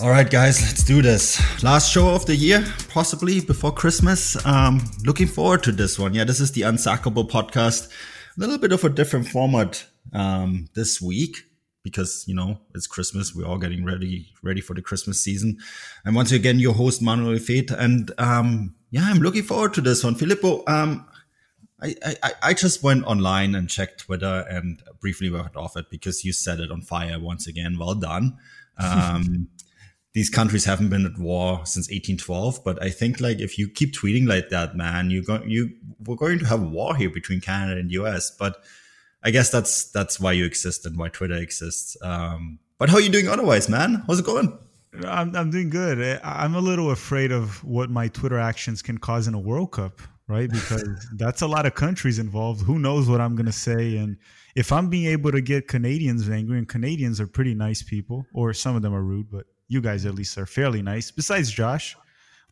All right, guys, let's do this. Last show of the year, possibly before Christmas. Looking forward to this one. Yeah, this is the Unsackable podcast. A little bit of a different format this week because, you know, it's Christmas. We're all getting ready for the Christmas season. And once again, your host, Manuel Fete. And yeah, I'm looking forward to this one. Filippo, I just went online and checked Twitter and briefly went off it because you set it on fire once again. Well done. These countries haven't been at war since 1812, but I think like if you keep tweeting like that, man, we're going to have a war here between Canada and US. But I guess that's why you exist and why Twitter exists. But how are you doing otherwise, man? How's it going? I'm doing good. I'm a little afraid of what my Twitter actions can cause in a World Cup, right? Because that's a lot of countries involved. Who knows what I'm going to say? And if I'm being able to get Canadians angry, and Canadians are pretty nice people, or some of them are rude, but you guys at least are fairly nice, besides Josh.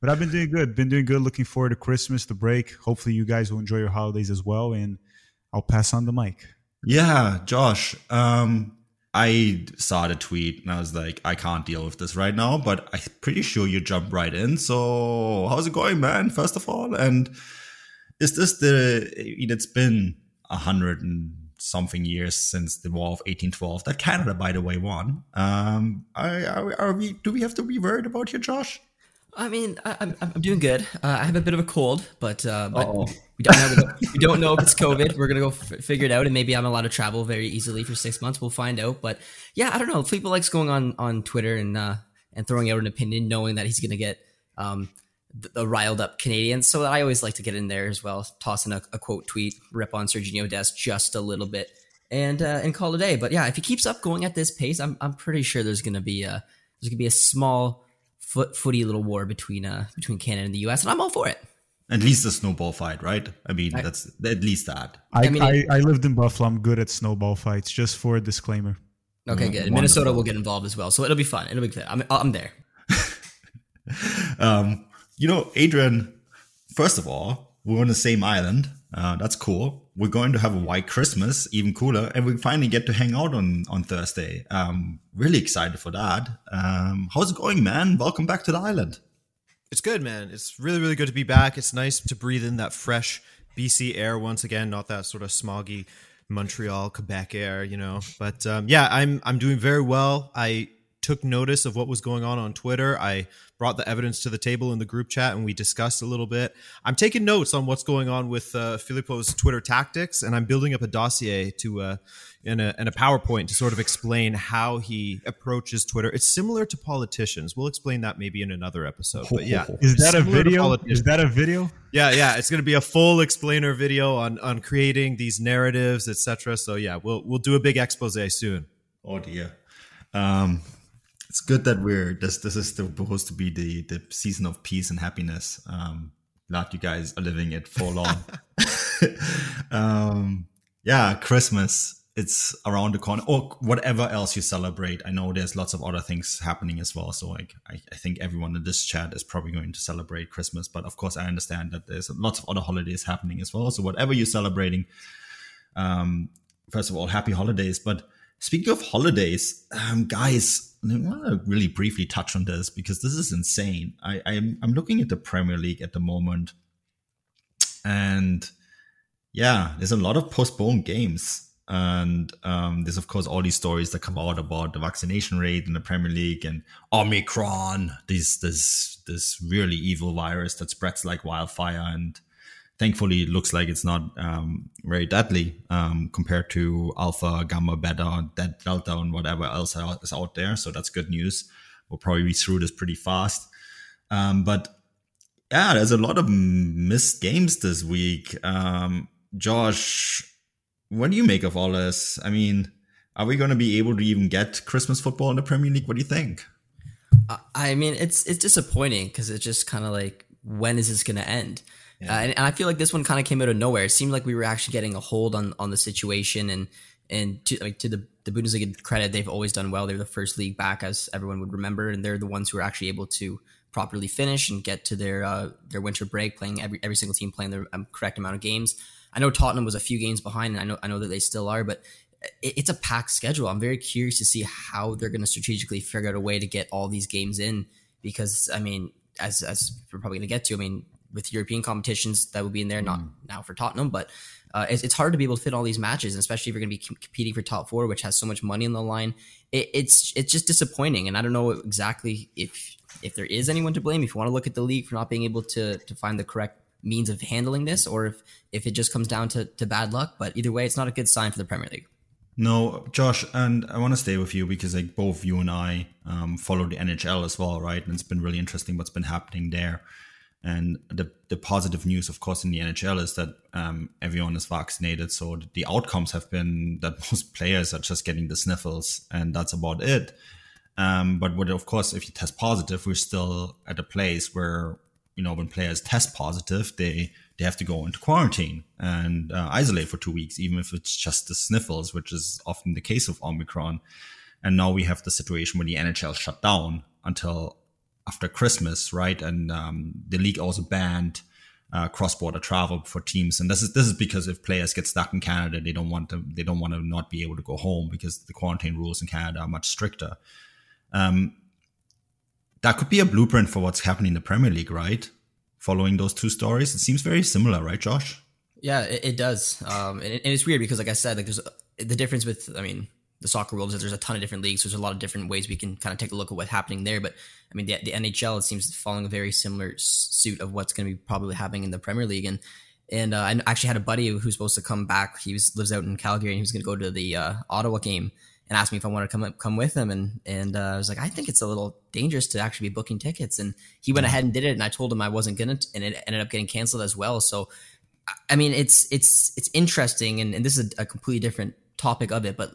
But I've been doing good. Looking forward to Christmas, the break. Hopefully you guys will enjoy your holidays as well. And I'll pass on the mic. Yeah, Josh. I saw the tweet and I was like, I can't deal with this right now. But I'm pretty sure you jumped right in. So how's it going, man? First of all, and is this it's been 100 and something years since the War of 1812 that Canada, by the way, won. Do we have to be worried about you, Josh? I mean, I'm doing good. I have a bit of a cold, but we don't know if it's COVID. We're gonna go figure it out, and maybe I'm allowed to travel very easily for 6 months. We'll find out. But yeah, I don't know. Filippo likes going on Twitter and throwing out an opinion, knowing that he's gonna get the riled up Canadians. So I always like to get in there as well, toss in a quote tweet, rip on Serginho Des just a little bit and call it a day. But yeah, if he keeps up going at this pace, I'm pretty sure there's going to be a small footy little war between Canada and the US, and I'm all for it. At least a snowball fight, right? I mean, that's at least that. I lived in Buffalo. I'm good at snowball fights, just for a disclaimer. Okay, good. Wonderful. Minnesota will get involved as well. So it'll be fun. It'll be good. I'm there. You know, Adrian, first of all, we're on the same island. That's cool. We're going to have a white Christmas, even cooler. And we finally get to hang out on Thursday. Really excited for that. How's it going, man? Welcome back to the island. It's good, man. It's really, really good to be back. It's nice to breathe in that fresh BC air once again, not that sort of smoggy Montreal, Quebec air, you know. But yeah, I'm doing very well. I took notice of what was going on Twitter. I brought the evidence to the table in the group chat and we discussed a little bit. I'm taking notes on what's going on with Filippo's Twitter tactics, and I'm building up a dossier to in a PowerPoint to sort of explain how he approaches Twitter. It's similar to politicians. We'll explain that maybe in another episode. But yeah, is that a video? Yeah, it's going to be a full explainer video on creating these narratives, etc. So yeah, we'll do a big exposé soon. Oh dear. It's good that this is supposed to be the season of peace and happiness. Glad you guys are living it for long. Yeah, Christmas, it's around the corner, or whatever else you celebrate. I know there's lots of other things happening as well. So like, I think everyone in this chat is probably going to celebrate Christmas. But of course, I understand that there's lots of other holidays happening as well. So whatever you're celebrating, first of all, happy holidays. But speaking of holidays, guys, I want to really briefly touch on this because this is insane. I'm looking at the Premier League at the moment. And yeah, there's a lot of postponed games. And there's, of course, all these stories that come out about the vaccination rate in the Premier League and Omicron, this really evil virus that spreads like wildfire. And thankfully, it looks like it's not very deadly compared to Alpha, Gamma, Beta, Delta, and whatever else is out there. So that's good news. We'll probably be through this pretty fast. But yeah, there's a lot of missed games this week. Josh, what do you make of all this? I mean, are we going to be able to even get Christmas football in the Premier League? What do you think? I mean, it's disappointing because it's just kind of like, when is this going to end? Yeah. And I feel like this one kind of came out of nowhere. It seemed like we were actually getting a hold on the situation. And to the Bundesliga credit, they've always done well. They're the first league back, as everyone would remember. And they're the ones who are actually able to properly finish and get to their winter break, playing every single team playing their correct amount of games. I know Tottenham was a few games behind, and I know that they still are, but it's a packed schedule. I'm very curious to see how they're going to strategically figure out a way to get all these games in, because, I mean, as we're probably going to get to, I mean, with European competitions that will be in there, not now for Tottenham, but it's hard to be able to fit all these matches, and especially if you're going to be competing for top four, which has so much money on the line. It's just disappointing, and I don't know exactly if there is anyone to blame. If you want to look at the league for not being able to find the correct means of handling this, or if it just comes down to bad luck. But either way, it's not a good sign for the Premier League. No, Josh, and I want to stay with you because like both you and I follow the NHL as well, right? And it's been really interesting what's been happening there. And the positive news, of course, in the NHL is that everyone is vaccinated. So the outcomes have been that most players are just getting the sniffles, and that's about it. But what, of course, if you test positive, we're still at a place where, you know, when players test positive, they have to go into quarantine and isolate for 2 weeks, even if it's just the sniffles, which is often the case of Omicron. And now we have the situation where the NHL shut down until after Christmas, right? And the league also banned cross-border travel for teams. And this is because if players get stuck in Canada, they don't want to not be able to go home because the quarantine rules in Canada are much stricter. That could be a blueprint for what's happening in the Premier League, right? Following those two stories, it seems very similar, right, Josh? Yeah, it does. And it's weird because, like I said, like there's the difference with, I mean, the soccer world is that there's a ton of different leagues. So there's a lot of different ways we can kind of take a look at what's happening there. But I mean, the NHL, it seems following a very similar suit of what's going to be probably happening in the Premier League. And I actually had a buddy who's supposed to come back. He lives out in Calgary, and he was going to go to the Ottawa game, and asked me if I wanted to come with him. And I was like, I think it's a little dangerous to actually be booking tickets. And he went ahead and did it. And I told him I wasn't going to, and it ended up getting canceled as well. So, I mean, it's interesting. And this is a completely different topic of it, but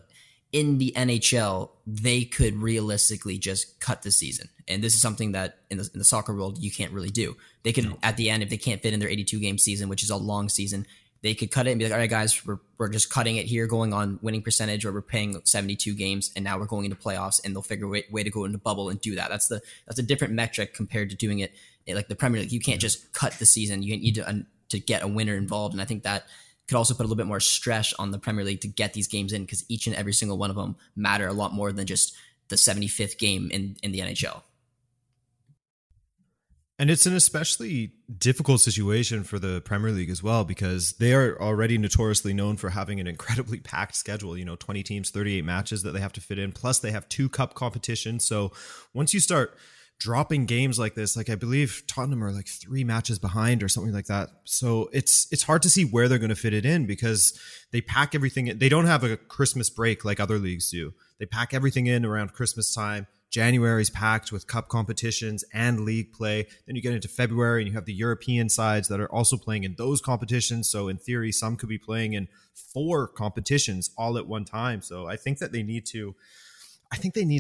in the NHL, they could realistically just cut the season. And this is something that in the soccer world, you can't really do. They could, at the end, if they can't fit in their 82 game season, which is a long season, they could cut it and be like, all right, guys, we're just cutting it here, going on winning percentage, or we're paying 72 games, and now we're going into playoffs, and they'll figure a way to go into bubble and do that. That's a different metric compared to doing it like the Premier League. You can't just cut the season. You need to get a winner involved, and I think that could also put a little bit more stress on the Premier League to get these games in, because each and every single one of them matter a lot more than just the 75th game in the NHL. And it's an especially difficult situation for the Premier League as well, because they are already notoriously known for having an incredibly packed schedule, you know, 20 teams, 38 matches that they have to fit in. Plus they have 2 cup competitions. So once you start dropping games like this, like I believe Tottenham are like 3 matches behind or something like that. So it's hard to see where they're going to fit it in, because they pack everything in. They don't have a Christmas break like other leagues do. They pack everything in around Christmas time. January's packed with cup competitions and league play. Then you get into February and you have the European sides that are also playing in those competitions. So in theory, some could be playing in 4 competitions all at one time. So I think that they need to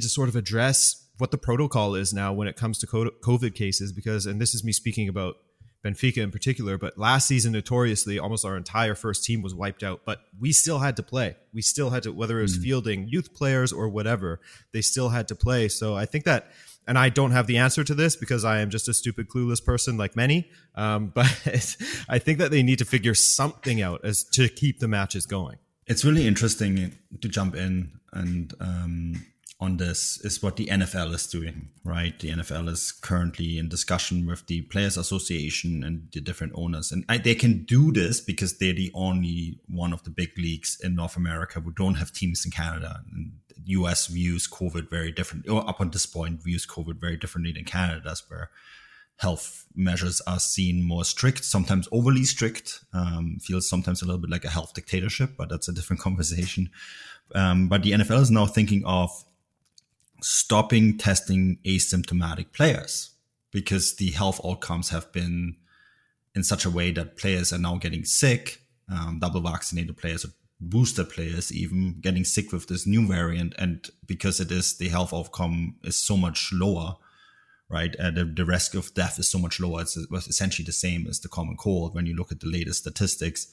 sort of address what the protocol is now when it comes to COVID cases, because, and this is me speaking about Benfica in particular, but last season, notoriously, almost our entire first team was wiped out, but we still had to play. We still had to, whether it was fielding youth players or whatever, they still had to play. So I think that, and I don't have the answer to this because I am just a stupid, clueless person like many, but I think that they need to figure something out as to keep the matches going. It's really interesting to jump in and on this is what the NFL is doing, right? The NFL is currently in discussion with the Players Association and the different owners. And they can do this because they're the only one of the big leagues in North America who don't have teams in Canada. And the US views COVID very differently, or up on this point, views COVID very differently than Canada does, where health measures are seen more strict, sometimes overly strict. Feels sometimes a little bit like a health dictatorship, but that's a different conversation. But the NFL is now thinking of stopping testing asymptomatic players because the health outcomes have been in such a way that players are now getting sick, double vaccinated players or booster players even getting sick with this new variant. And because it is, the health outcome is so much lower, right? The risk of death is so much lower. It was essentially the same as the common cold. When you look at the latest statistics,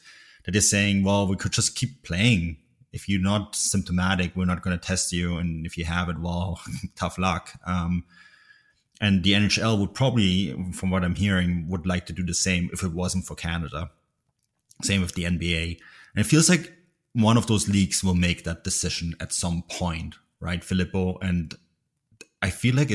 that is saying, well, we could just keep playing. If you're not symptomatic, we're not going to test you. And if you have it, well, tough luck. And the NHL would probably, from what I'm hearing, would like to do the same if it wasn't for Canada. Same with the NBA. And it feels like one of those leagues will make that decision at some point, right, Filippo? And I feel like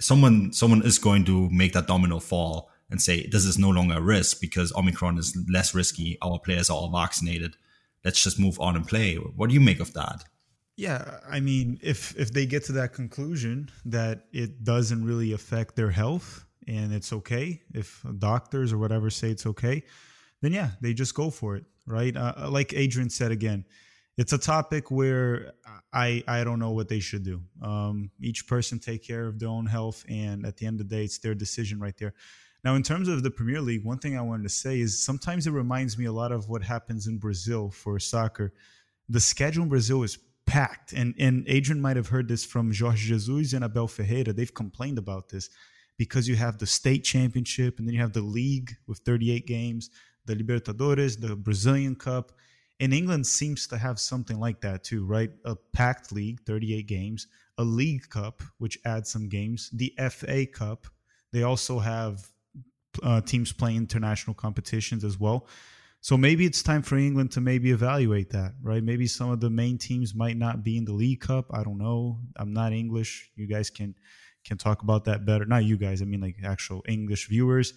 someone is going to make that domino fall and say, this is no longer a risk because Omicron is less risky. Our players are all vaccinated. Let's just move on and play. What do you make of that? Yeah, I mean, if they get to that conclusion that it doesn't really affect their health and it's okay, if doctors or whatever say it's okay, then yeah, they just go for it, right? Like Adrian said again, it's a topic where I don't know what they should do. Each person take care of their own health, and at the end of the day, it's their decision right there. Now, in terms of the Premier League, one thing I wanted to say is sometimes it reminds me a lot of what happens in Brazil for soccer. The schedule in Brazil is packed. And Adrian might have heard this from Jorge Jesus and Abel Ferreira. They've complained about this because you have the state championship and then you have the league with 38 games, the Libertadores, the Brazilian Cup. And England seems to have something like that too, right? A packed league, 38 games, a League Cup, which adds some games, the FA Cup. They also have teams play international competitions as well. So maybe it's time for England to maybe evaluate that, right? Maybe some of the main teams might not be in the League Cup. I don't know. I'm not English. You guys can talk about that better. Not you guys. I mean like actual English viewers.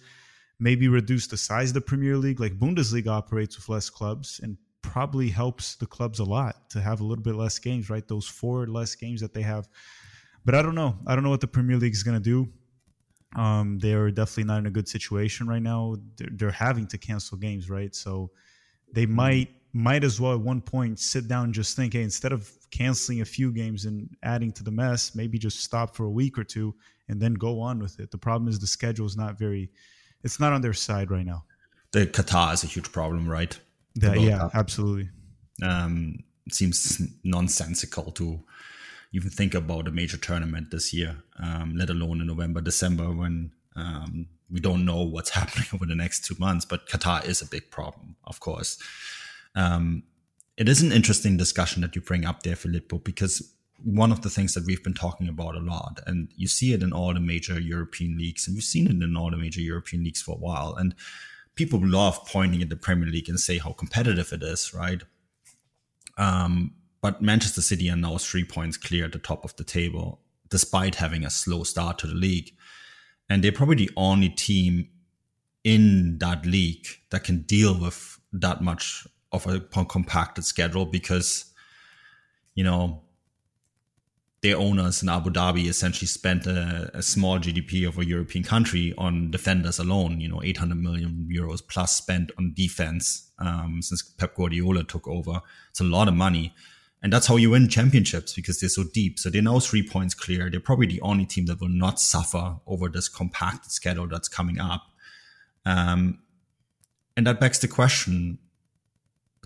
Maybe reduce the size of the Premier League. Like Bundesliga operates with less clubs and probably helps the clubs a lot to have a little bit less games, right? Those four less games that they have. But I don't know. I don't know what the Premier League is going to do. They're definitely not in a good situation right now. They're having to cancel games, right? So they might as well at one point sit down and just think, hey, instead of canceling a few games and adding to the mess, maybe just stop for a week or two and then go on with it. The problem is the schedule is not it's not on their side right now. The Qatar is a huge problem, right? Yeah, absolutely. It seems nonsensical to even think about a major tournament this year, let alone in November, December, when we don't know what's happening over the next 2 months. But Qatar is a big problem, of course. It is an interesting discussion that you bring up there, Filippo, because one of the things that we've been talking about a lot, and you see it in all the major European leagues, and we've seen it in all the major European leagues for a while, and people love pointing at the Premier League and say how competitive it is, right? But Manchester City are now 3 points clear at the top of the table, despite having a slow start to the league. And they're probably the only team in that league that can deal with that much of a compacted schedule because, you know, their owners in Abu Dhabi essentially spent a small GDP of a European country on defenders alone, you know, 800 million euros plus spent on defense since Pep Guardiola took over. It's a lot of money. And that's how you win championships because they're so deep. So they're now 3 points clear. They're probably the only team that will not suffer over this compacted schedule that's coming up. And that begs the question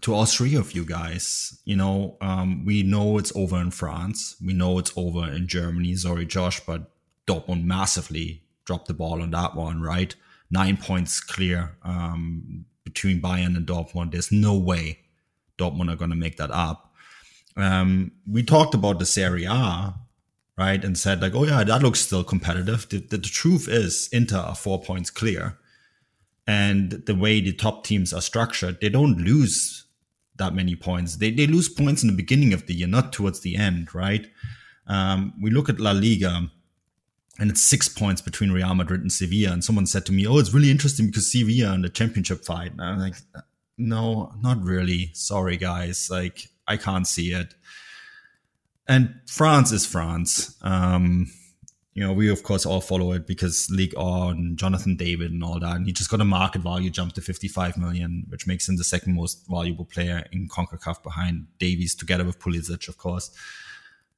to all three of you guys. You know, we know it's over in France. We know it's over in Germany. Sorry, Josh, but Dortmund massively dropped the ball on that one, right? 9 points clear between Bayern and Dortmund. There's no way Dortmund are going to make that up. We talked about the Serie A, right? And said like, oh yeah, that looks still competitive. The truth is Inter are 4 points clear. And the way the top teams are structured, they don't lose that many points. They lose points in the beginning of the year, not towards the end, right? We look at La Liga, and it's 6 points between Real Madrid and Sevilla. And someone said to me, oh, it's really interesting because Sevilla are in the championship fight. And I'm like, no, not really. Sorry, guys. Like, I can't see it. And France is France. You know, we, of course, all follow it because Ligue 1 and Jonathan David and all that. And he just got a market value jump to 55 million, which makes him the second most valuable player in CONCACAF behind Davies, together with Pulisic, of course.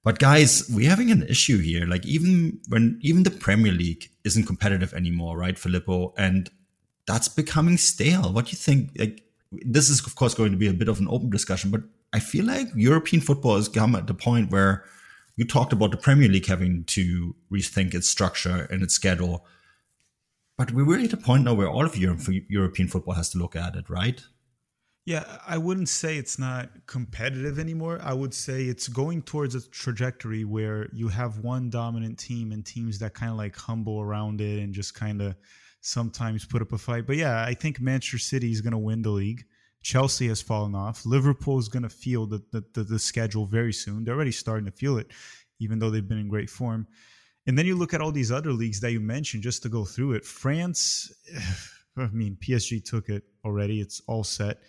But guys, we're having an issue here. Like, even the Premier League isn't competitive anymore, right, Filippo? And that's becoming stale. What do you think? Like, this is, of course, going to be a bit of an open discussion, but I feel like European football has come at the point where you talked about the Premier League having to rethink its structure and its schedule. But we're really at a point now where all of European football has to look at it, right? Yeah, I wouldn't say it's not competitive anymore. I would say it's going towards a trajectory where you have one dominant team and teams that kind of like humble around it and just kind of sometimes put up a fight. But yeah, I think Manchester City is going to win the league. Chelsea has fallen off. Liverpool is going to feel the schedule very soon. They're already starting to feel it, even though they've been in great form. And then you look at all these other leagues that you mentioned just to go through it. France, I mean, PSG took it already. It's all set.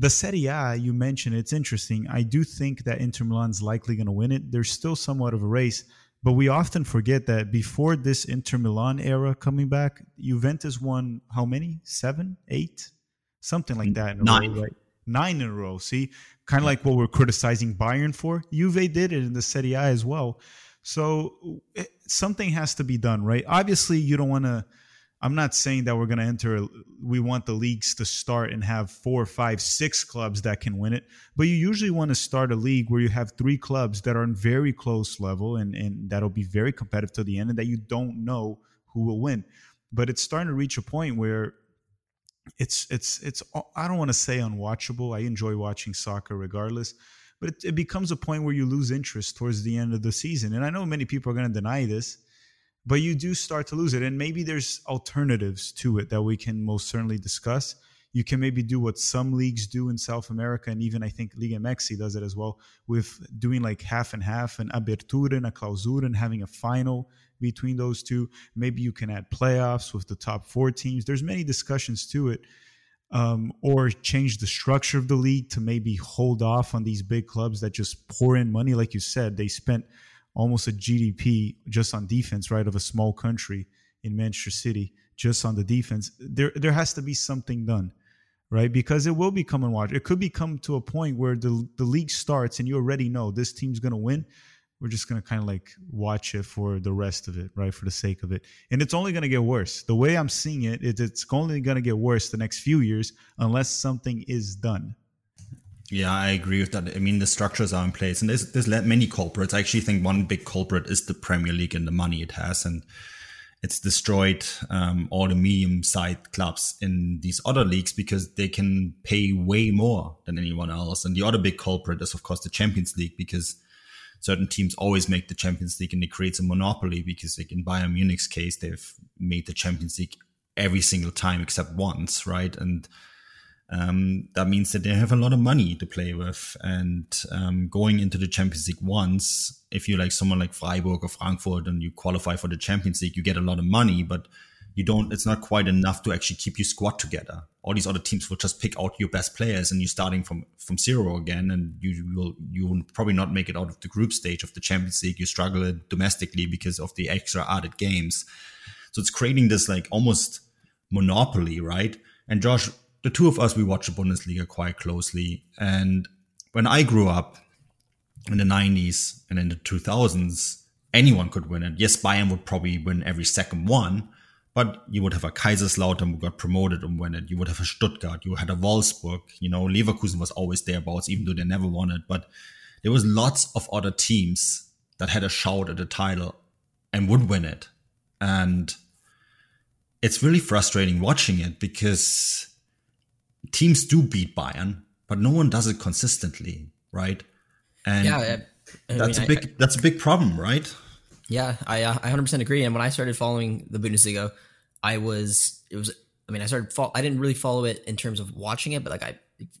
The Serie A, you mentioned, it's interesting. I do think that Inter Milan's likely going to win it. There's still somewhat of a race, but we often forget that before this Inter Milan era coming back, Juventus won how many? 7, 8? Something like that. Nine. Right? 9 in a row. See, kind of like what we're criticizing Bayern for. Juve did it in the Serie A as well. So something has to be done, right? Obviously, you don't want to... I'm not saying that we're going to we want the leagues to start and have 4, 5, 6 clubs that can win it. But you usually want to start a league where you have 3 clubs that are in very close level and that'll be very competitive to the end and that you don't know who will win. But it's starting to reach a point where it's I don't want to say unwatchable. I enjoy watching soccer regardless. But it becomes a point where you lose interest towards the end of the season. And I know many people are going to deny this. But you do start to lose it. And maybe there's alternatives to it that we can most certainly discuss. You can maybe do what some leagues do in South America. And even I think Liga MX does it as well with doing like half and half, an abertura and a clausura, and having a final between those two. Maybe you can add playoffs with the top 4 teams. There's many discussions to it. Or change the structure of the league to maybe hold off on these big clubs that just pour in money. Like you said, they spent almost a GDP just on defense, right, of a small country in Manchester City, just on the defense. There has to be something done, right? Because it will become unwatchable. It could become to a point where the league starts and you already know this team's going to win. We're just going to kind of like watch it for the rest of it, right, for the sake of it. And it's only going to get worse. The way I'm seeing it, it's only going to get worse the next few years unless something is done. Yeah, I agree with that. I mean, the structures are in place and there's many culprits. I actually think one big culprit is the Premier League and the money it has. And it's destroyed all the medium-sized clubs in these other leagues because they can pay way more than anyone else. And the other big culprit is, of course, the Champions League because certain teams always make the Champions League and it creates a monopoly because, like in Bayern Munich's case, they've made the Champions League every single time except once, right? And that means that they have a lot of money to play with, and going into the Champions League once, if you're like someone like Freiburg or Frankfurt and you qualify for the Champions League, you get a lot of money, but you don't. It's not quite enough to actually keep your squad together. All these other teams will just pick out your best players, and you're starting from zero again. And you will probably not make it out of the group stage of the Champions League. You struggle domestically because of the extra added games. So it's creating this like almost monopoly, right? And Josh, the two of us, we watch the Bundesliga quite closely. And when I grew up in the 90s and in the 2000s, anyone could win it. Yes, Bayern would probably win every second one, but you would have a Kaiserslautern who got promoted and win it. You would have a Stuttgart. You had a Wolfsburg. You know, Leverkusen was always thereabouts, even though they never won it. But there was lots of other teams that had a shout at the title and would win it. And it's really frustrating watching it because teams do beat Bayern, but no one does it consistently, right? And yeah, that's a big problem, right? Yeah, I 100% agree. And when I started following the Bundesliga, I didn't really follow it in terms of watching it, but like I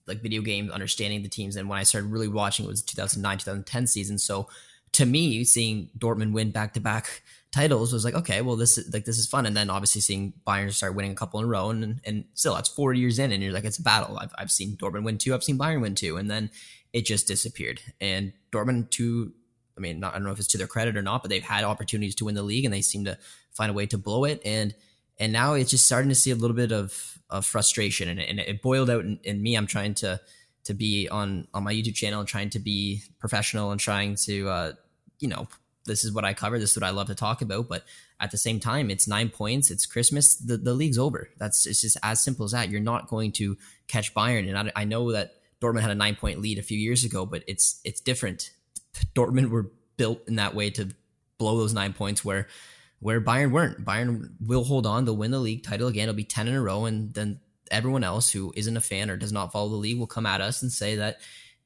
like video games, understanding the teams. And when I started really watching, it was 2009, 2010 season. So to me, seeing Dortmund win back-to-back titles was like, okay, well, this is fun. And then obviously seeing Bayern start winning a couple in a row, and still that's 4 years in, and you're like, it's a battle. I've seen Dortmund win two, I've seen Bayern win two, and then it just disappeared. And Dortmund, I don't know if it's to their credit or not, but they've had opportunities to win the league and they seem to find a way to blow it. And now it's just starting to see a little bit of frustration, and it boiled out in me. I'm trying to be on my YouTube channel and trying to be professional and trying to, this is what I cover. This is what I love to talk about. But at the same time, it's 9 points. It's Christmas. The league's over. It's just as simple as that. You're not going to catch Bayern. And I know that Dortmund had a 9-point lead a few years ago, but it's different. Dortmund were built in that way to blow those 9 points where Bayern weren't. Bayern will hold on. They'll win the league title again. It'll be 10 in a row. And then everyone else who isn't a fan or does not follow the league will come at us and say that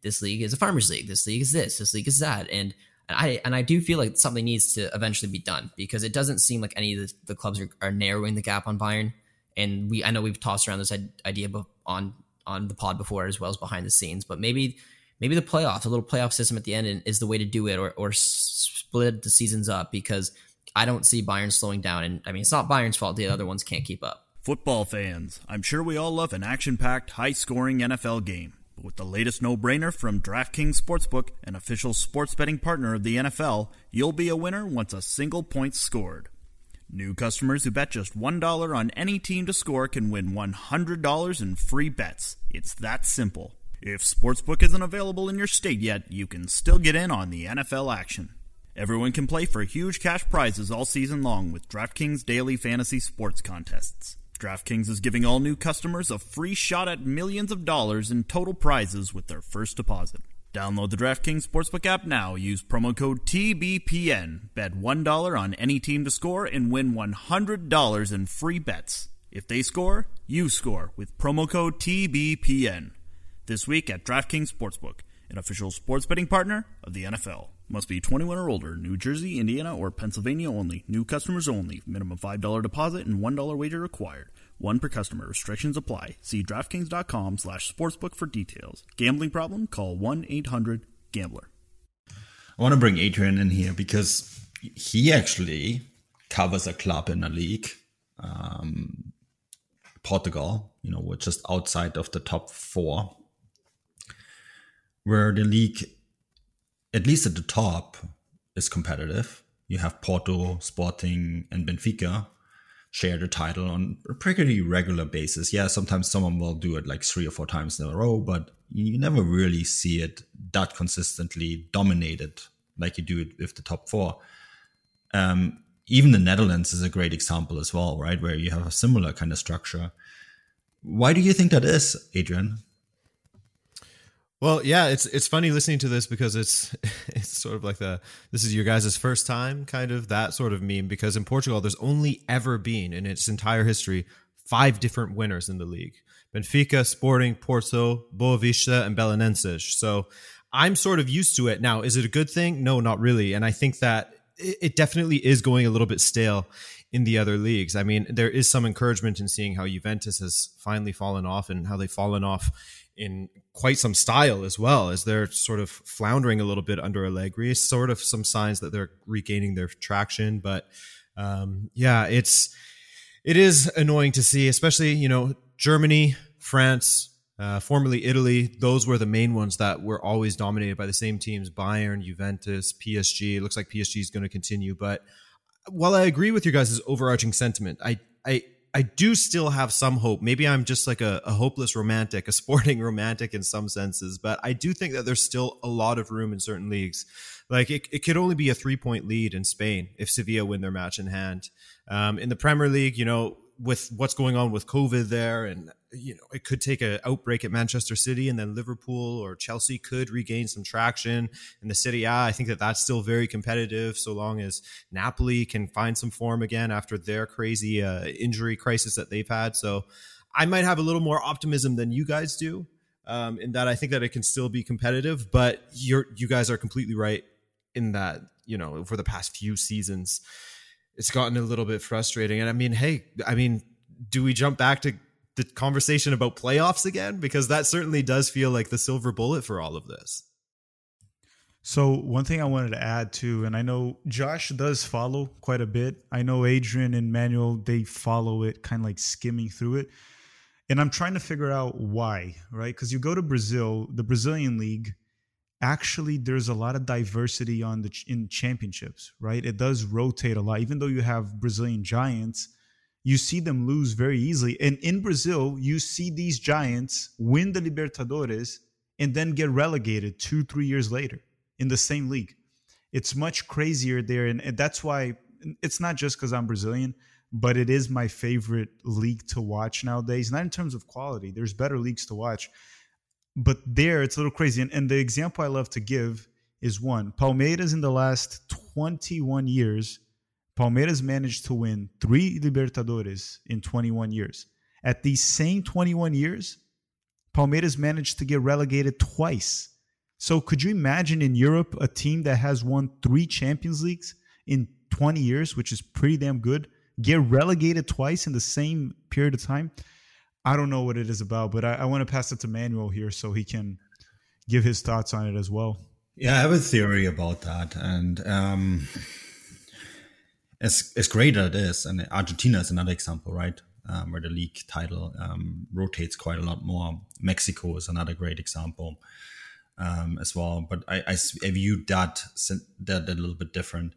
this league is a farmers league. This league is this. This league is that. And I do feel like something needs to eventually be done, because it doesn't seem like any of the clubs are narrowing the gap on Bayern. And I know we've tossed around this idea on the pod before, as well as behind the scenes, but maybe the playoffs, a little playoff system at the end is the way to do it, or split the seasons up, because I don't see Bayern slowing down. And I mean, it's not Bayern's fault the other ones can't keep up. Football fans, I'm sure we all love an action-packed, high-scoring NFL game. But with the latest no-brainer from DraftKings Sportsbook, an official sports betting partner of the NFL, you'll be a winner once a single point's scored. New customers who bet just $1 on any team to score can win $100 in free bets. It's that simple. If Sportsbook isn't available in your state yet, you can still get in on the NFL action. Everyone can play for huge cash prizes all season long with DraftKings Daily Fantasy Sports Contests. DraftKings is giving all new customers a free shot at millions of dollars in total prizes with their first deposit. Download the DraftKings Sportsbook app now. Use promo code TBPN. Bet $1 on any team to score and win $100 in free bets. If they score, you score with promo code TBPN. This week at DraftKings Sportsbook, an official sports betting partner of the NFL. Must be 21 or older, New Jersey, Indiana, or Pennsylvania only. New customers only. Minimum $5 deposit and $1 wager required. One per customer. Restrictions apply. See DraftKings.com/sportsbook for details. Gambling problem? Call 1-800-GAMBLER. I want to bring Adrian in here because he actually covers a club in a league, Portugal. We're just outside of the top four, where the league, at least at the top, is competitive. You have Porto, Sporting, and Benfica share the title on a pretty regular basis. Yeah, sometimes someone will do it like 3 or 4 times in a row, but you never really see it that consistently dominated like you do it with the top four. Even the Netherlands is a great example as well, right? Where you have a similar kind of structure. Why do you think that is, Adrian? Well, yeah, it's funny listening to this because it's sort of like this is your guys' first time, kind of that sort of meme, because in Portugal, there's only ever been in its entire history 5 different winners in the league. Benfica, Sporting, Porto, Boa Vista, and Belenenses. So I'm sort of used to it. Now, is it a good thing? No, not really. And I think that it definitely is going a little bit stale in the other leagues. I mean, there is some encouragement in seeing how Juventus has finally fallen off, and how they've fallen off in quite some style as well, as they're sort of floundering a little bit under Allegri. Sort of some signs that they're regaining their traction, but it is annoying to see, especially Germany, France, formerly Italy. Those were the main ones that were always dominated by the same teams: Bayern, Juventus, PSG. It looks like PSG is going to continue, but while I agree with your guys' overarching sentiment, I do still have some hope. Maybe I'm just like a hopeless romantic, a sporting romantic in some senses, but I do think that there's still a lot of room in certain leagues. Like it could only be a 3-point lead in Spain if Sevilla win their match in hand. In the Premier League, with what's going on with COVID there, and it could take an outbreak at Manchester City, and then Liverpool or Chelsea could regain some traction in the Serie A. I think that that's still very competitive, so long as Napoli can find some form again after their crazy injury crisis that they've had. So I might have a little more optimism than you guys do, in that I think that it can still be competitive. But you guys are completely right in that, for the past few seasons, it's gotten a little bit frustrating. And I mean, do we jump back to the conversation about playoffs again? Because that certainly does feel like the silver bullet for all of this. So one thing I wanted to add too, and I know Josh does follow quite a bit. I know Adrian and Manuel, they follow it kind of like skimming through it. And I'm trying to figure out why, right? Because you go to Brazil, the Brazilian league, actually there's a lot of diversity on the in championships, right? It does rotate a lot. Even though you have Brazilian giants, you see them lose very easily. And in Brazil, you see these giants win the Libertadores and then get relegated 2-3 years later in the same league. It's much crazier there. And that's why it's not just because I'm Brazilian, but it is my favorite league to watch nowadays. Not in terms of quality. There's better leagues to watch. But there, it's a little crazy. And the example I love to give is one. Palmeiras in the last 21 years, Palmeiras managed to win 3 Libertadores in 21 years. At these same 21 years, Palmeiras managed to get relegated twice. So could you imagine in Europe a team that has won 3 Champions Leagues in 20 years, which is pretty damn good, get relegated twice in the same period of time? I don't know what it is about, but I want to pass it to Manuel here so he can give his thoughts on it as well. Yeah, I have a theory about that. And as great as it is, and Argentina is another example, right? Where the league title rotates quite a lot more. Mexico is another great example. As well, but I viewed that a little bit different.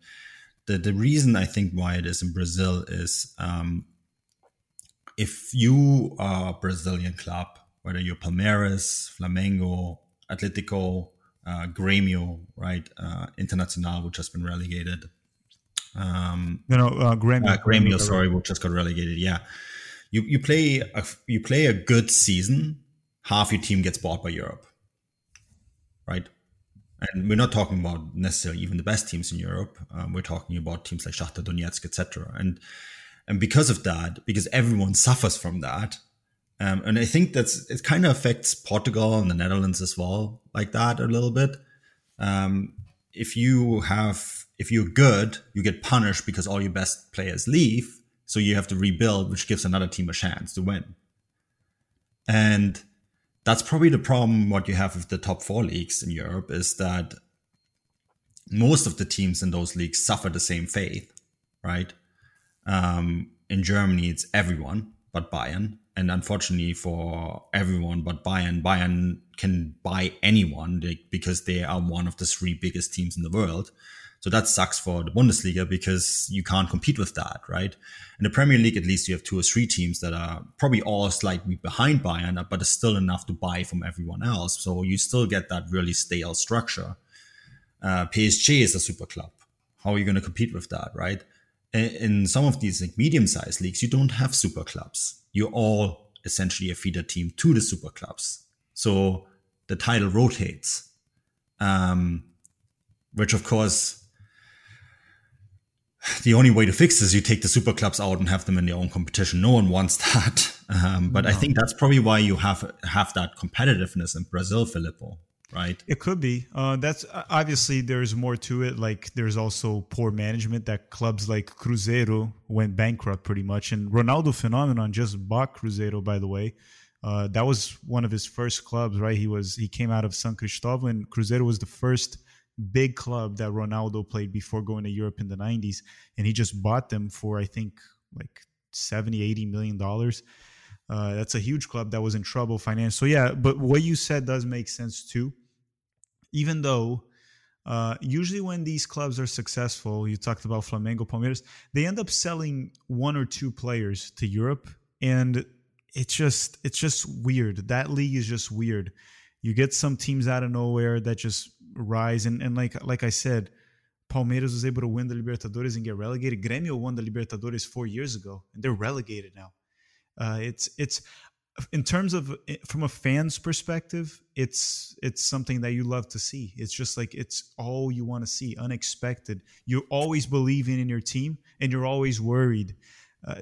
The reason I think why it is in Brazil is if you are a Brazilian club, whether you're Palmeiras, Flamengo, Atlético, Grêmio, right, Internacional, which has been relegated. Grêmio, sorry, which just got relegated. Yeah, you play a good season, half your team gets bought by Europe. Right. And we're not talking about necessarily even the best teams in Europe. We're talking about teams like Shakhtar Donetsk, etc. And because of that, because everyone suffers from that. And I think it kind of affects Portugal and the Netherlands as well, like that a little bit. If you're good, you get punished because all your best players leave. So you have to rebuild, which gives another team a chance to win. And that's probably the problem what you have with the top 4 leagues in Europe is that most of the teams in those leagues suffer the same fate, right? In Germany, it's everyone but Bayern. And unfortunately for everyone but Bayern can buy anyone because they are one of the 3 biggest teams in the world. So that sucks for the Bundesliga because you can't compete with that, right? In the Premier League, at least you have 2 or 3 teams that are probably all slightly behind Bayern, but it's still enough to buy from everyone else. So you still get that really stale structure. PSG is a super club. How are you going to compete with that, right? In some of these like, medium-sized leagues, you don't have super clubs. You're all essentially a feeder team to the super clubs. So the title rotates, which, of course... The only way to fix this is you take the super clubs out and have them in their own competition. No one wants that. But no. I think that's probably why you have that competitiveness in Brazil, Filippo, right? It could be. That's obviously there's more to it. Like there's also poor management that clubs like Cruzeiro went bankrupt pretty much. And Ronaldo Phenomenon just bought Cruzeiro, by the way. That was one of his first clubs, right? He came out of San Cristóvão and Cruzeiro was the first big club that Ronaldo played before going to Europe in the 90s. And he just bought them for, I think, like $70-80 million. That's a huge club that was in trouble financially. So, yeah, but what you said does make sense too. Even though usually when these clubs are successful, you talked about Flamengo, Palmeiras, they end up selling 1 or 2 players to Europe. And it's just weird. That league is just weird. You get some teams out of nowhere that just rise. And like I said, Palmeiras was able to win the Libertadores and get relegated. Grêmio won the Libertadores 4 years ago, and they're relegated now. It's in terms of from a fan's perspective, it's something that you love to see. It's just like it's all you want to see, unexpected. You're always believing in your team, and you're always worried.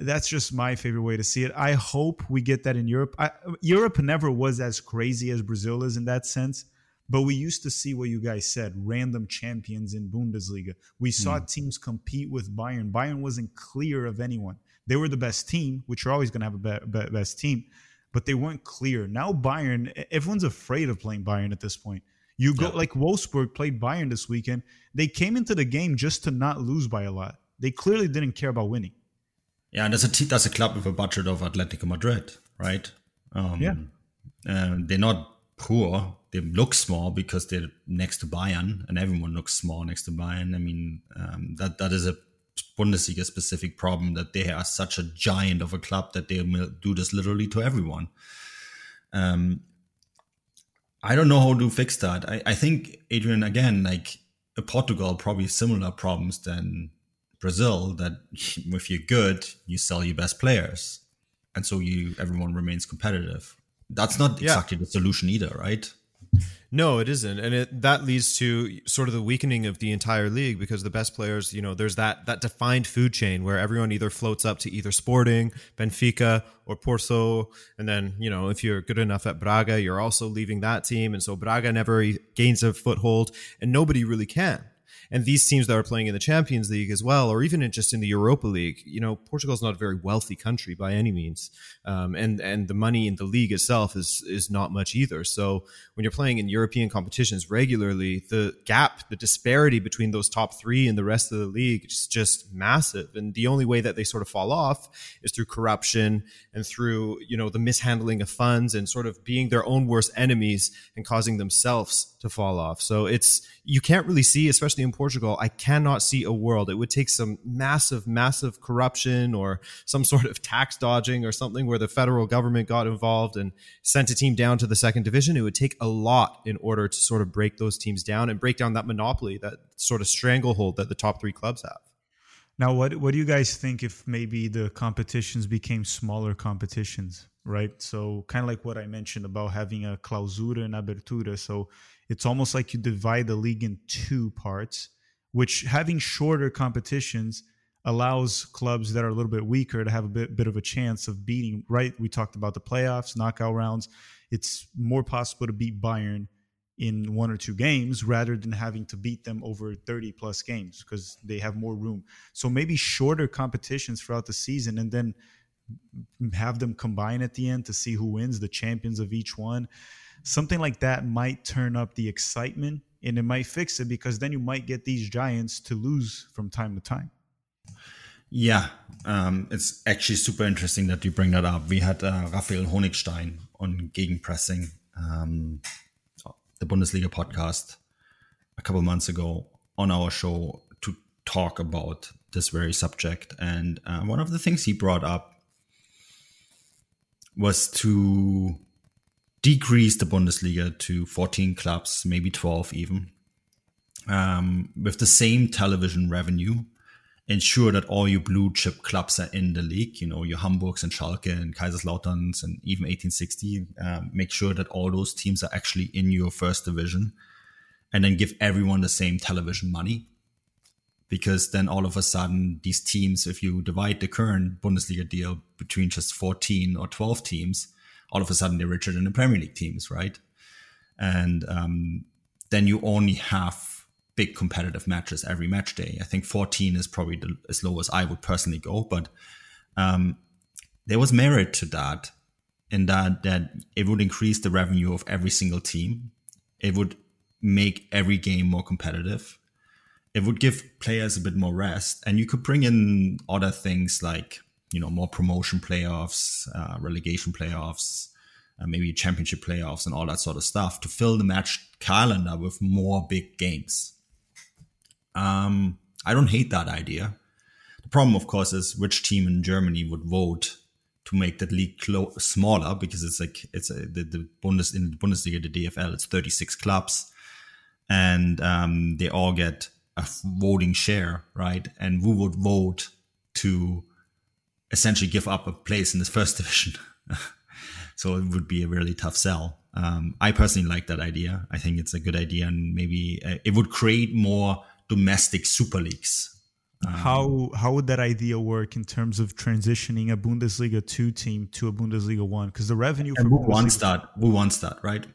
That's just my favorite way to see it. I hope we get that in Europe. Europe never was as crazy as Brazil is in that sense, but we used to see what you guys said, random champions in Bundesliga. We saw teams compete with Bayern. Bayern wasn't clear of anyone. They were the best team, which you're always going to have a best team, but they weren't clear. Now Bayern, everyone's afraid of playing Bayern at this point. You go like Wolfsburg played Bayern this weekend. They came into the game just to not lose by a lot. They clearly didn't care about winning. Yeah, and that's a club with a budget of Atletico Madrid, right? They're not poor. They look small because they're next to Bayern, and everyone looks small next to Bayern. I mean, that is a Bundesliga-specific problem, that they are such a giant of a club that they do this literally to everyone. I don't know how to fix that. I think, Adrian, again, like Portugal, probably similar problems than Brazil, that if you're good, you sell your best players. And so everyone remains competitive. That's not exactly the solution either, right? No, it isn't. And that leads to sort of the weakening of the entire league, because the best players, you know, there's that defined food chain where everyone either floats up to either Sporting, Benfica or Porto. And then, you know, if you're good enough at Braga, you're also leaving that team. And so Braga never gains a foothold, and nobody really can. And these teams that are playing in the Champions League as well, or even just in the Europa League, you know, Portugal is not a very wealthy country by any means. And the money in the league itself is not much either. So when you're playing in European competitions regularly, the gap, the disparity between those top three and the rest of the league is just massive. And the only way that they sort of fall off is through corruption and through, you know, the mishandling of funds and sort of being their own worst enemies and causing themselves to fall off. So you can't really see, especially in Portugal, I cannot see a world. It would take some massive, massive corruption or some sort of tax dodging or something where the federal government got involved and sent a team down to the second division. It would take a lot in order to sort of break those teams down and break down that monopoly, that sort of stranglehold that the top three clubs have. Now, what do you guys think if maybe the competitions became smaller competitions, right? So kind of like what I mentioned about having a Clausura and Abertura. So it's almost like you divide the league in two parts, which having shorter competitions allows clubs that are a little bit weaker to have a bit of a chance of beating, right? We talked about the playoffs, knockout rounds. It's more possible to beat Bayern in one or two games rather than having to beat them over 30 plus games because they have more room. So maybe shorter competitions throughout the season, and then have them combine at the end to see who wins, the champions of each one. Something like that might turn up the excitement, and it might fix it, because then you might get these giants to lose from time to time. Yeah, it's actually super interesting that you bring that up. We had Raphael Honigstein on Gegenpressing, the Bundesliga podcast, a couple months ago on our show to talk about this very subject. And one of the things he brought up was to decrease the Bundesliga to 14 clubs, maybe 12 even, with the same television revenue. Ensure that all your blue chip clubs are in the league, you know, your Hamburgs and Schalke and Kaiserslauterns and even 1860. Make sure that all those teams are actually in your first division, and then give everyone the same television money. Because then all of a sudden these teams, if you divide the current Bundesliga deal between just 14 or 12 teams, all of a sudden they're richer than the Premier League teams, right? And then you only have big competitive matches every match day. I think 14 is probably as low as I would personally go, but there was merit to that, in that it would increase the revenue of every single team. It would make every game more competitive. It would give players a bit more rest, and you could bring in other things like, you know, more promotion playoffs, relegation playoffs, maybe championship playoffs and all that sort of stuff to fill the match calendar with more big games. I don't hate that idea. The problem, of course, is which team in Germany would vote to make that league smaller, because it's like in the Bundesliga, the DFL, it's 36 clubs, and they all get a voting share, right? And who would vote to essentially give up a place in this first division? So it would be a really tough sell. I personally like that idea. I think it's a good idea, and maybe it would create more domestic super leagues. How would that idea work in terms of transitioning a Bundesliga 2 team to a Bundesliga 1? Because the revenue for who wants that, right?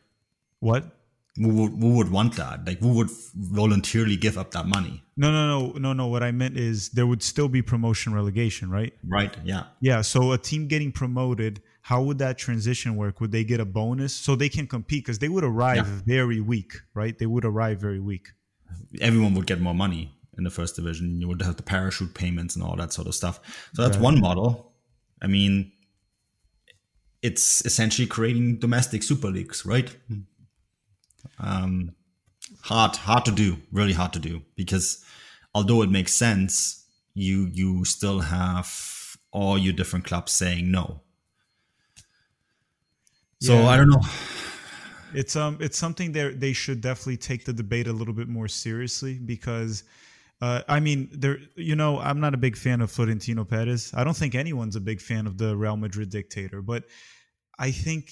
What? Who would want that? Like, who would voluntarily give up that money? No. What I meant is there would still be promotion relegation, right? Right, yeah. Yeah, so a team getting promoted, How would that transition work? Would they get a bonus so they can compete? Because they would arrive very weak, right? They would arrive very weak. Everyone would get more money in the first division. You would have the parachute payments and all that sort of stuff. So that's one model. I mean, it's essentially creating domestic super leagues, right? Hard to do, really hard to do, because although it makes sense, you still have all your different clubs saying no. So I don't know. It's something they should definitely take the debate a little bit more seriously, because I mean, I'm not a big fan of Florentino Perez. I don't think anyone's a big fan of the Real Madrid dictator, but I think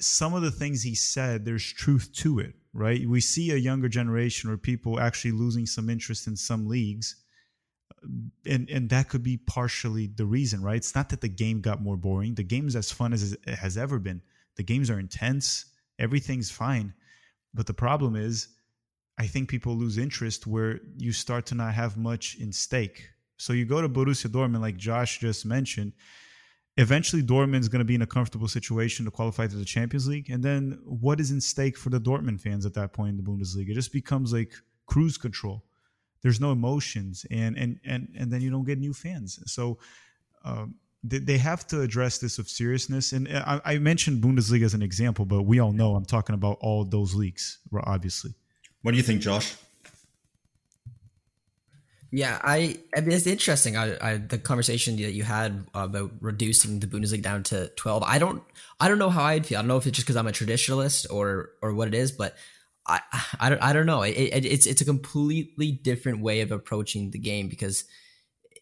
some of the things he said, there's truth to it, right? We see a younger generation or people actually losing some interest in some leagues, and that could be partially the reason, right? It's not that the game got more boring. The game is as fun as it has ever been. The games are intense. Everything's fine. But the problem is, I think people lose interest where you start to not have much in stake. So you go to Borussia Dortmund, like Josh just mentioned. Eventually, Dortmund's going to be in a comfortable situation to qualify to the Champions League. And then what is in stake for the Dortmund fans at that point in the Bundesliga? It just becomes like cruise control. There's no emotions. And then you don't get new fans. So they have to address this with seriousness. And I mentioned Bundesliga as an example, but we all know I'm talking about all those leagues, obviously. What do you think, Josh? Yeah, I mean, it's interesting. The conversation that you had about reducing the Bundesliga down to 12. I don't know how I'd feel. I don't know if it's just because I'm a traditionalist or what it is, but I don't know. It's a completely different way of approaching the game, because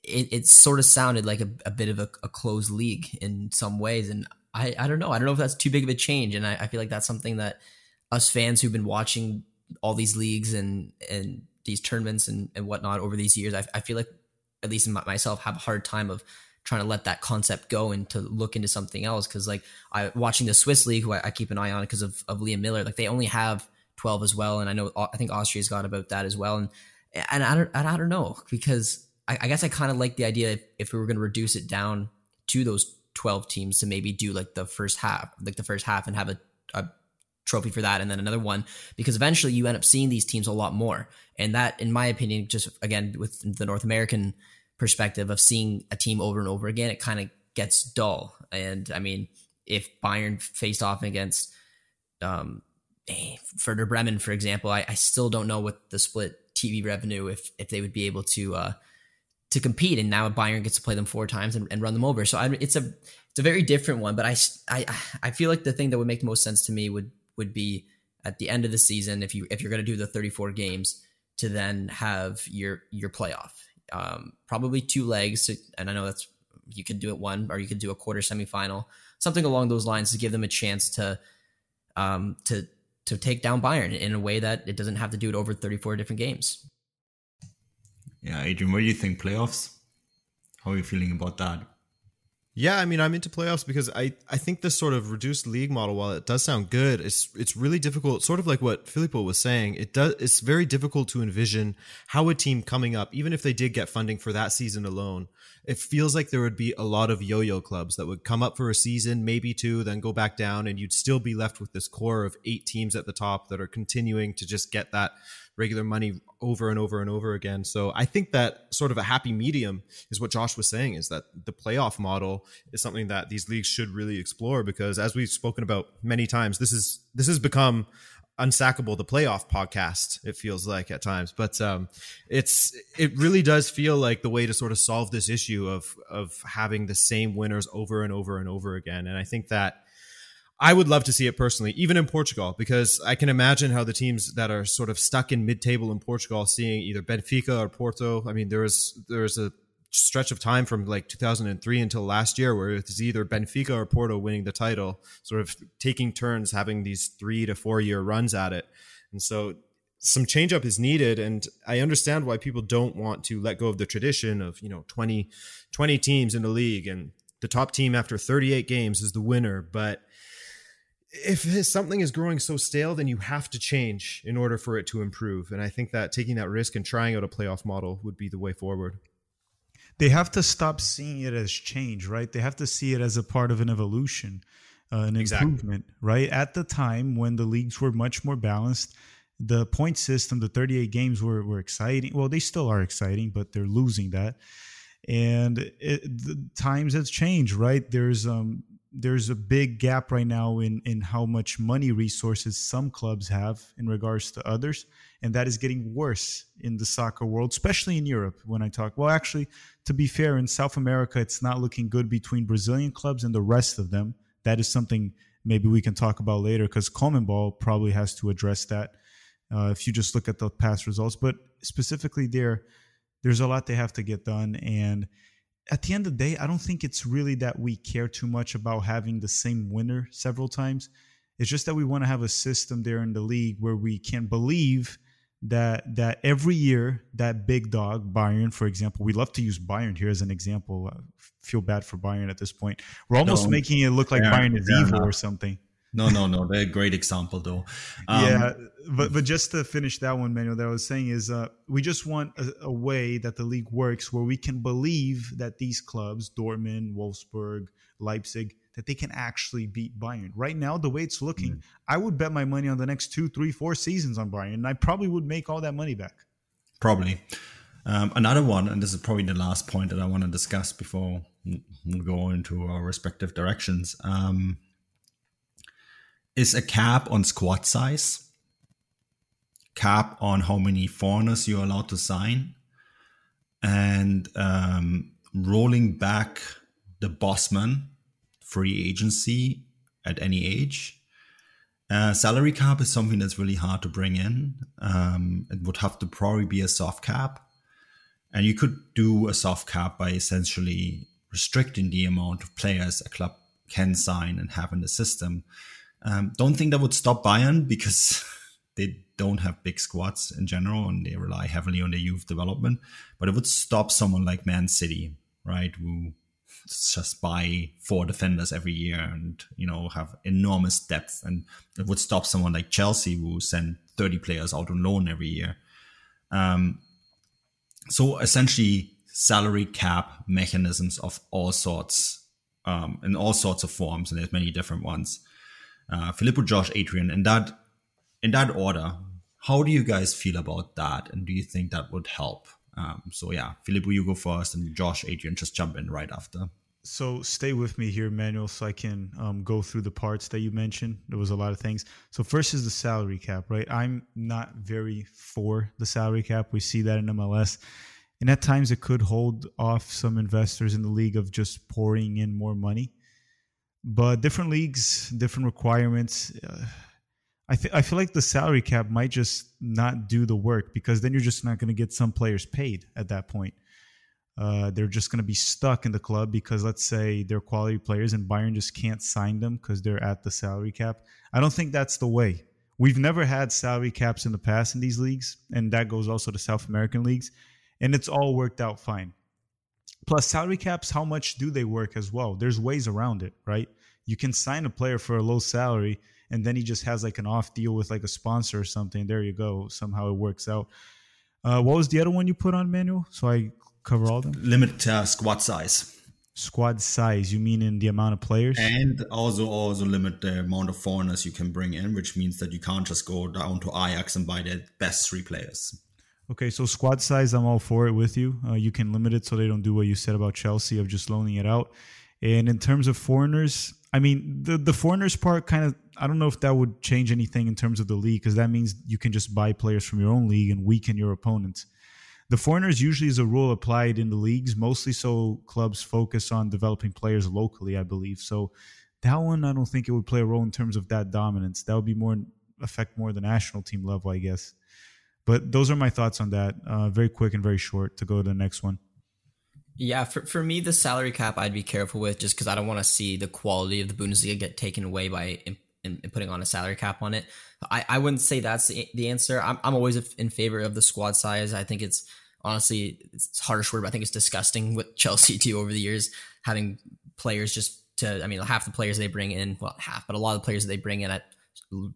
it sort of sounded like a bit of a closed league in some ways, and I don't know. I don't know if that's too big of a change, and I feel like that's something that us fans who've been watching all these leagues and these tournaments and whatnot over these years, I feel like, at least myself, have a hard time of trying to let that concept go and to look into something else. Cause like watching the Swiss league, who I keep an eye on because of Liam Miller, like they only have 12 as well. And I think Austria's got about that as well. And I don't know, because I guess I kind of like the idea if we were going to reduce it down to those 12 teams to maybe do like the first half and have a trophy for that and then another one, because eventually you end up seeing these teams a lot more. And that, in my opinion, just again with the North American perspective of seeing a team over and over again, it kind of gets dull. And I mean, if Bayern faced off against Werder Bremen, for example, I still don't know what the split TV revenue if they would be able to compete. And now Bayern gets to play them 4 times and run them over. So it's a very different one, but I feel like the thing that would make the most sense to me would be at the end of the season, if you're going to do the 34 games, to then have your playoff, probably 2 legs. And I know that's, you could do it one, or you could do a quarter semifinal, something along those lines, to give them a chance to take down Bayern in a way that it doesn't have to do it over 34 different games. Yeah. Adrian, what do you think? Playoffs? How are you feeling about that? Yeah, I mean, I'm into playoffs because I think this sort of reduced league model, while it does sound good, it's really difficult, sort of like what Filippo was saying. It's very difficult to envision how a team coming up, even if they did get funding for that season alone, it feels like there would be a lot of yo-yo clubs that would come up for a season, maybe 2, then go back down, and you'd still be left with this core of 8 teams at the top that are continuing to just get that regular money over and over and over again. So I think that sort of a happy medium is what Josh was saying, is that the playoff model is something that these leagues should really explore, because as we've spoken about many times, this has become Unsackable, the playoff podcast, it feels like at times. But it really does feel like the way to sort of solve this issue of having the same winners over and over and over again. And I think that I would love to see it personally, even in Portugal, because I can imagine how the teams that are sort of stuck in mid-table in Portugal, seeing either Benfica or Porto. I mean, there was a stretch of time from like 2003 until last year where it was either Benfica or Porto winning the title, sort of taking turns having these 3 to 4 year runs at it. And so some change up is needed. And I understand why people don't want to let go of the tradition of, 20 teams in the league, and the top team after 38 games is the winner. But if something is growing so stale, then you have to change in order for it to improve. And I think that taking that risk and trying out a playoff model would be the way forward. they have to stop seeing it as change, right? They have to see it as a part of an evolution, an improvement, right? At the time when the leagues were much more balanced, the point system, the 38 games were exciting. Well, they still are exciting, but they're losing that. And the times have changed, right? There's a big gap right now in how much money resources some clubs have in regards to others. And that is getting worse in the soccer world, especially in Europe. When I talk, well, actually, to be fair, in South America, it's not looking good between Brazilian clubs and the rest of them. That is something maybe we can talk about later, because CONMEBOL probably has to address that if you just look at the past results. But specifically there's a lot they have to get done. And at the end of the day, I don't think it's really that we care too much about having the same winner several times. It's just that we want to have a system there in the league where we can believe that every year that big dog, Bayern, for example, we love to use Bayern here as an example. I feel bad for Bayern at this point. We're almost making it look like Bayern is evil or something. No. They're a great example, though. But just to finish that one, Manuel, that I was saying is we just want a way that the league works where we can believe that these clubs, Dortmund, Wolfsburg, Leipzig, that they can actually beat Bayern. Right now, the way it's looking, I would bet my money on the next 2, 3, 4 seasons on Bayern, and I probably would make all that money back. Probably. Another one, and this is probably the last point that I want to discuss before we go into our respective directions, is a cap on squad size, cap on how many foreigners you're allowed to sign, and rolling back the Bosman free agency at any age. Salary cap is something that's really hard to bring in. It would have to probably be a soft cap. And you could do a soft cap by essentially restricting the amount of players a club can sign and have in the system. Don't think that would stop Bayern, because they don't have big squads in general and they rely heavily on their youth development, but it would stop someone like Man City, right? Who just buy 4 defenders every year and, have enormous depth. And it would stop someone like Chelsea, who send 30 players out on loan every year. So essentially salary cap mechanisms of all sorts, in all sorts of forms. And there's many different ones. Filippo, Josh, Adrian, in that order, how do you guys feel about that? And do you think that would help? Filippo, you go first, and Josh, Adrian, just jump in right after. So stay with me here, Manuel, so I can go through the parts that you mentioned. There was a lot of things. So first is the salary cap, right? I'm not very for the salary cap. We see that in MLS. And at times it could hold off some investors in the league of just pouring in more money. But different leagues, different requirements. I feel like the salary cap might just not do the work, because then you're just not going to get some players paid at that point. They're just going to be stuck in the club because, let's say, they're quality players and Bayern just can't sign them because they're at the salary cap. I don't think that's the way. We've never had salary caps in the past in these leagues, and that goes also to South American leagues, and it's all worked out fine. Plus, salary caps, how much do they work as well? There's ways around it, right? You can sign a player for a low salary, and then he just has like an off deal with like a sponsor or something. There you go. Somehow it works out. What was the other one you put on, Manuel? So I cover all them? Limit squad size. Squad size. You mean in the amount of players? And also limit the amount of foreigners you can bring in, which means that you can't just go down to Ajax and buy their best 3 players. Okay, so squad size, I'm all for it with you. You can limit it so they don't do what you said about Chelsea of just loaning it out. And in terms of foreigners, I mean, the foreigners part kind of, I don't know if that would change anything in terms of the league, because that means you can just buy players from your own league and weaken your opponents. The foreigners usually is a rule applied in the leagues, mostly so clubs focus on developing players locally, I believe. So that one, I don't think it would play a role in terms of that dominance. That would be affect more the national team level, I guess. But those are my thoughts on that. Very quick and very short to go to the next one. Yeah, for me, the salary cap I'd be careful with, just because I don't want to see the quality of the Bundesliga get taken away by putting on a salary cap on it. I wouldn't say that's the answer. I'm always in favor of the squad size. I think it's honestly, it's a harsh word, but I think it's disgusting what Chelsea do over the years, having players half the players they bring in, well, half, but a lot of the players that they bring in at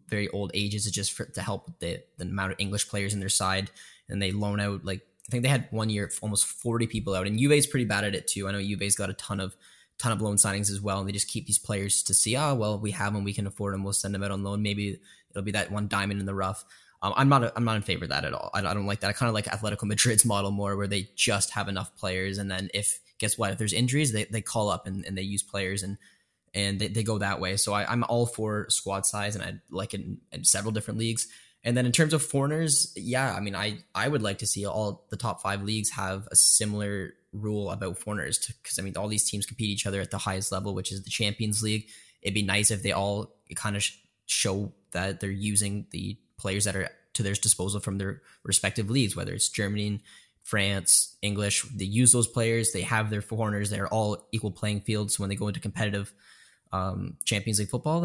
very old ages is just to help the amount of English players in their side, and they loan out like I think they had 1 year almost 40 people out, and Juve's pretty bad at it too. I know Juve's got a ton of loan signings as well, and they just keep these players to see, we have them, we can afford them, we'll send them out on loan. Maybe it'll be that one diamond in the rough. I'm not in favor of that at all. I don't like that. I kind of like Atletico Madrid's model more, where they just have enough players, and then if there's injuries, they call up and they use players and they go that way. So I'm all for squad size, and I like it in several different leagues. And then in terms of foreigners, yeah, I mean, I would like to see all the top five leagues have a similar rule about foreigners, because I mean, all these teams compete each other at the highest level, which is the Champions League. It'd be nice if they all kind of show that they're using the players that are to their disposal from their respective leagues, whether it's Germany, France, English. They use those players. They have their foreigners. They're all equal playing fields. So when they go into competitive Champions League football,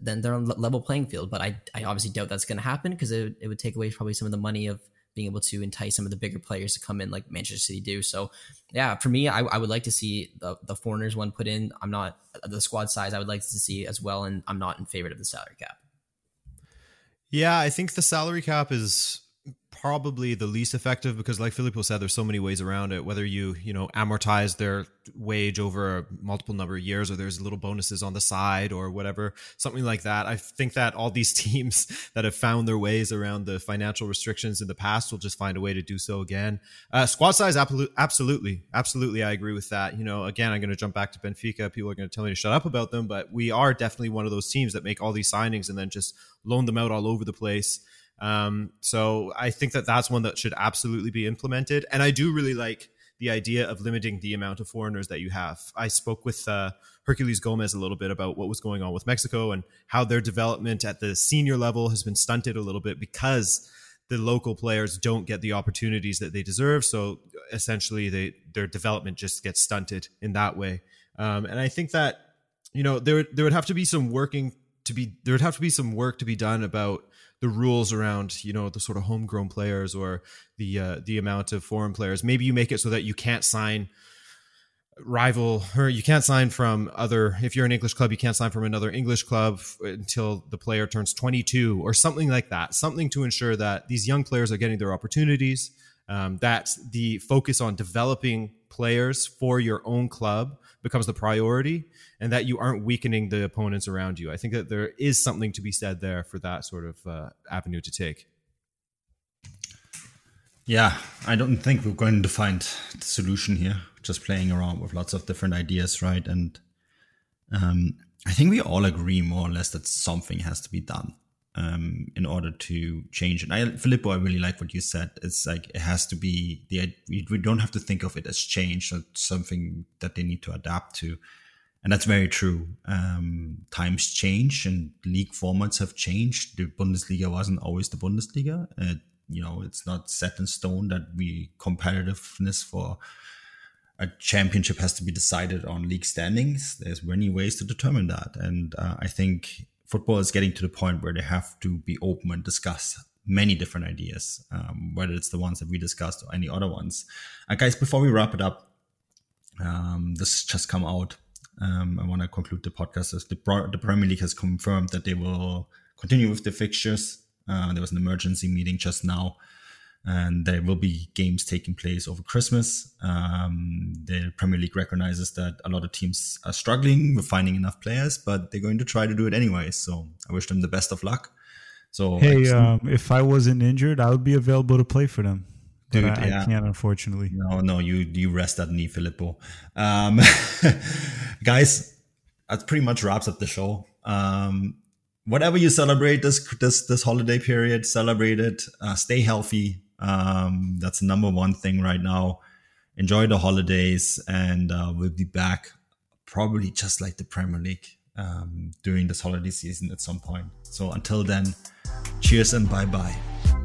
then they're on level playing field. But I obviously doubt that's going to happen, because it would take away probably some of the money of being able to entice some of the bigger players to come in, like Manchester City do. So yeah, for me, I would like to see the foreigners one put in. I'm not the squad size. I would like to see as well, and I'm not in favor of the salary cap. Yeah, I think the salary cap is probably the least effective, because like Filippo said, there's so many ways around it, whether you amortize their wage over a multiple number of years, or there's little bonuses on the side or whatever, something like that. I think that all these teams that have found their ways around the financial restrictions in the past will just find a way to do so again. Squad size, absolutely. I agree with that. Again, I'm going to jump back to Benfica. People are going to tell me to shut up about them, but we are definitely one of those teams that make all these signings and then just loan them out all over the place. So I think that's one that should absolutely be implemented. And I do really like the idea of limiting the amount of foreigners that you have. I spoke with Hercules Gomez a little bit about what was going on with Mexico and how their development at the senior level has been stunted a little bit because the local players don't get the opportunities that they deserve. So essentially their development just gets stunted in that way. And I think that, there would have to be some work to be done about the rules around, the sort of homegrown players or the amount of foreign players. Maybe you make it so that you can't sign if you're an English club, you can't sign from another English club until the player turns 22 or something like that. Something to ensure that these young players are getting their opportunities, that the focus on developing players for your own club becomes the priority, and that you aren't weakening the opponents around you. I think that there is something to be said there for that sort of avenue to take. Yeah, I don't think we're going to find the solution here, just playing around with lots of different ideas, right? And I think we all agree more or less that something has to be done in order to change it. Filippo, I really like what you said. It's like it has to be we don't have to think of it as change or something that they need to adapt to. And that's very true. Times change and league formats have changed. The Bundesliga wasn't always the Bundesliga. It's not set in stone that competitiveness for a championship has to be decided on league standings. There's many ways to determine that. And I think football is getting to the point where they have to be open and discuss many different ideas, whether it's the ones that we discussed or any other ones. Guys, before we wrap it up, this has just come out. I want to conclude the podcast. The Premier League has confirmed that they will continue with the fixtures. There was an emergency meeting just now, and there will be games taking place over Christmas. The Premier League recognizes that a lot of teams are struggling with finding enough players, but they're going to try to do it anyway. So I wish them the best of luck. So hey, if I wasn't injured, I would be available to play for them. Dude, I can't, unfortunately. No, you rest that knee, Filippo. Guys, that pretty much wraps up the show. Whatever you celebrate this holiday period, celebrate it. Stay healthy. That's the number one thing right now. Enjoy the holidays, and we'll be back probably just like the Premier League during this holiday season at some point. So until then, cheers and bye-bye.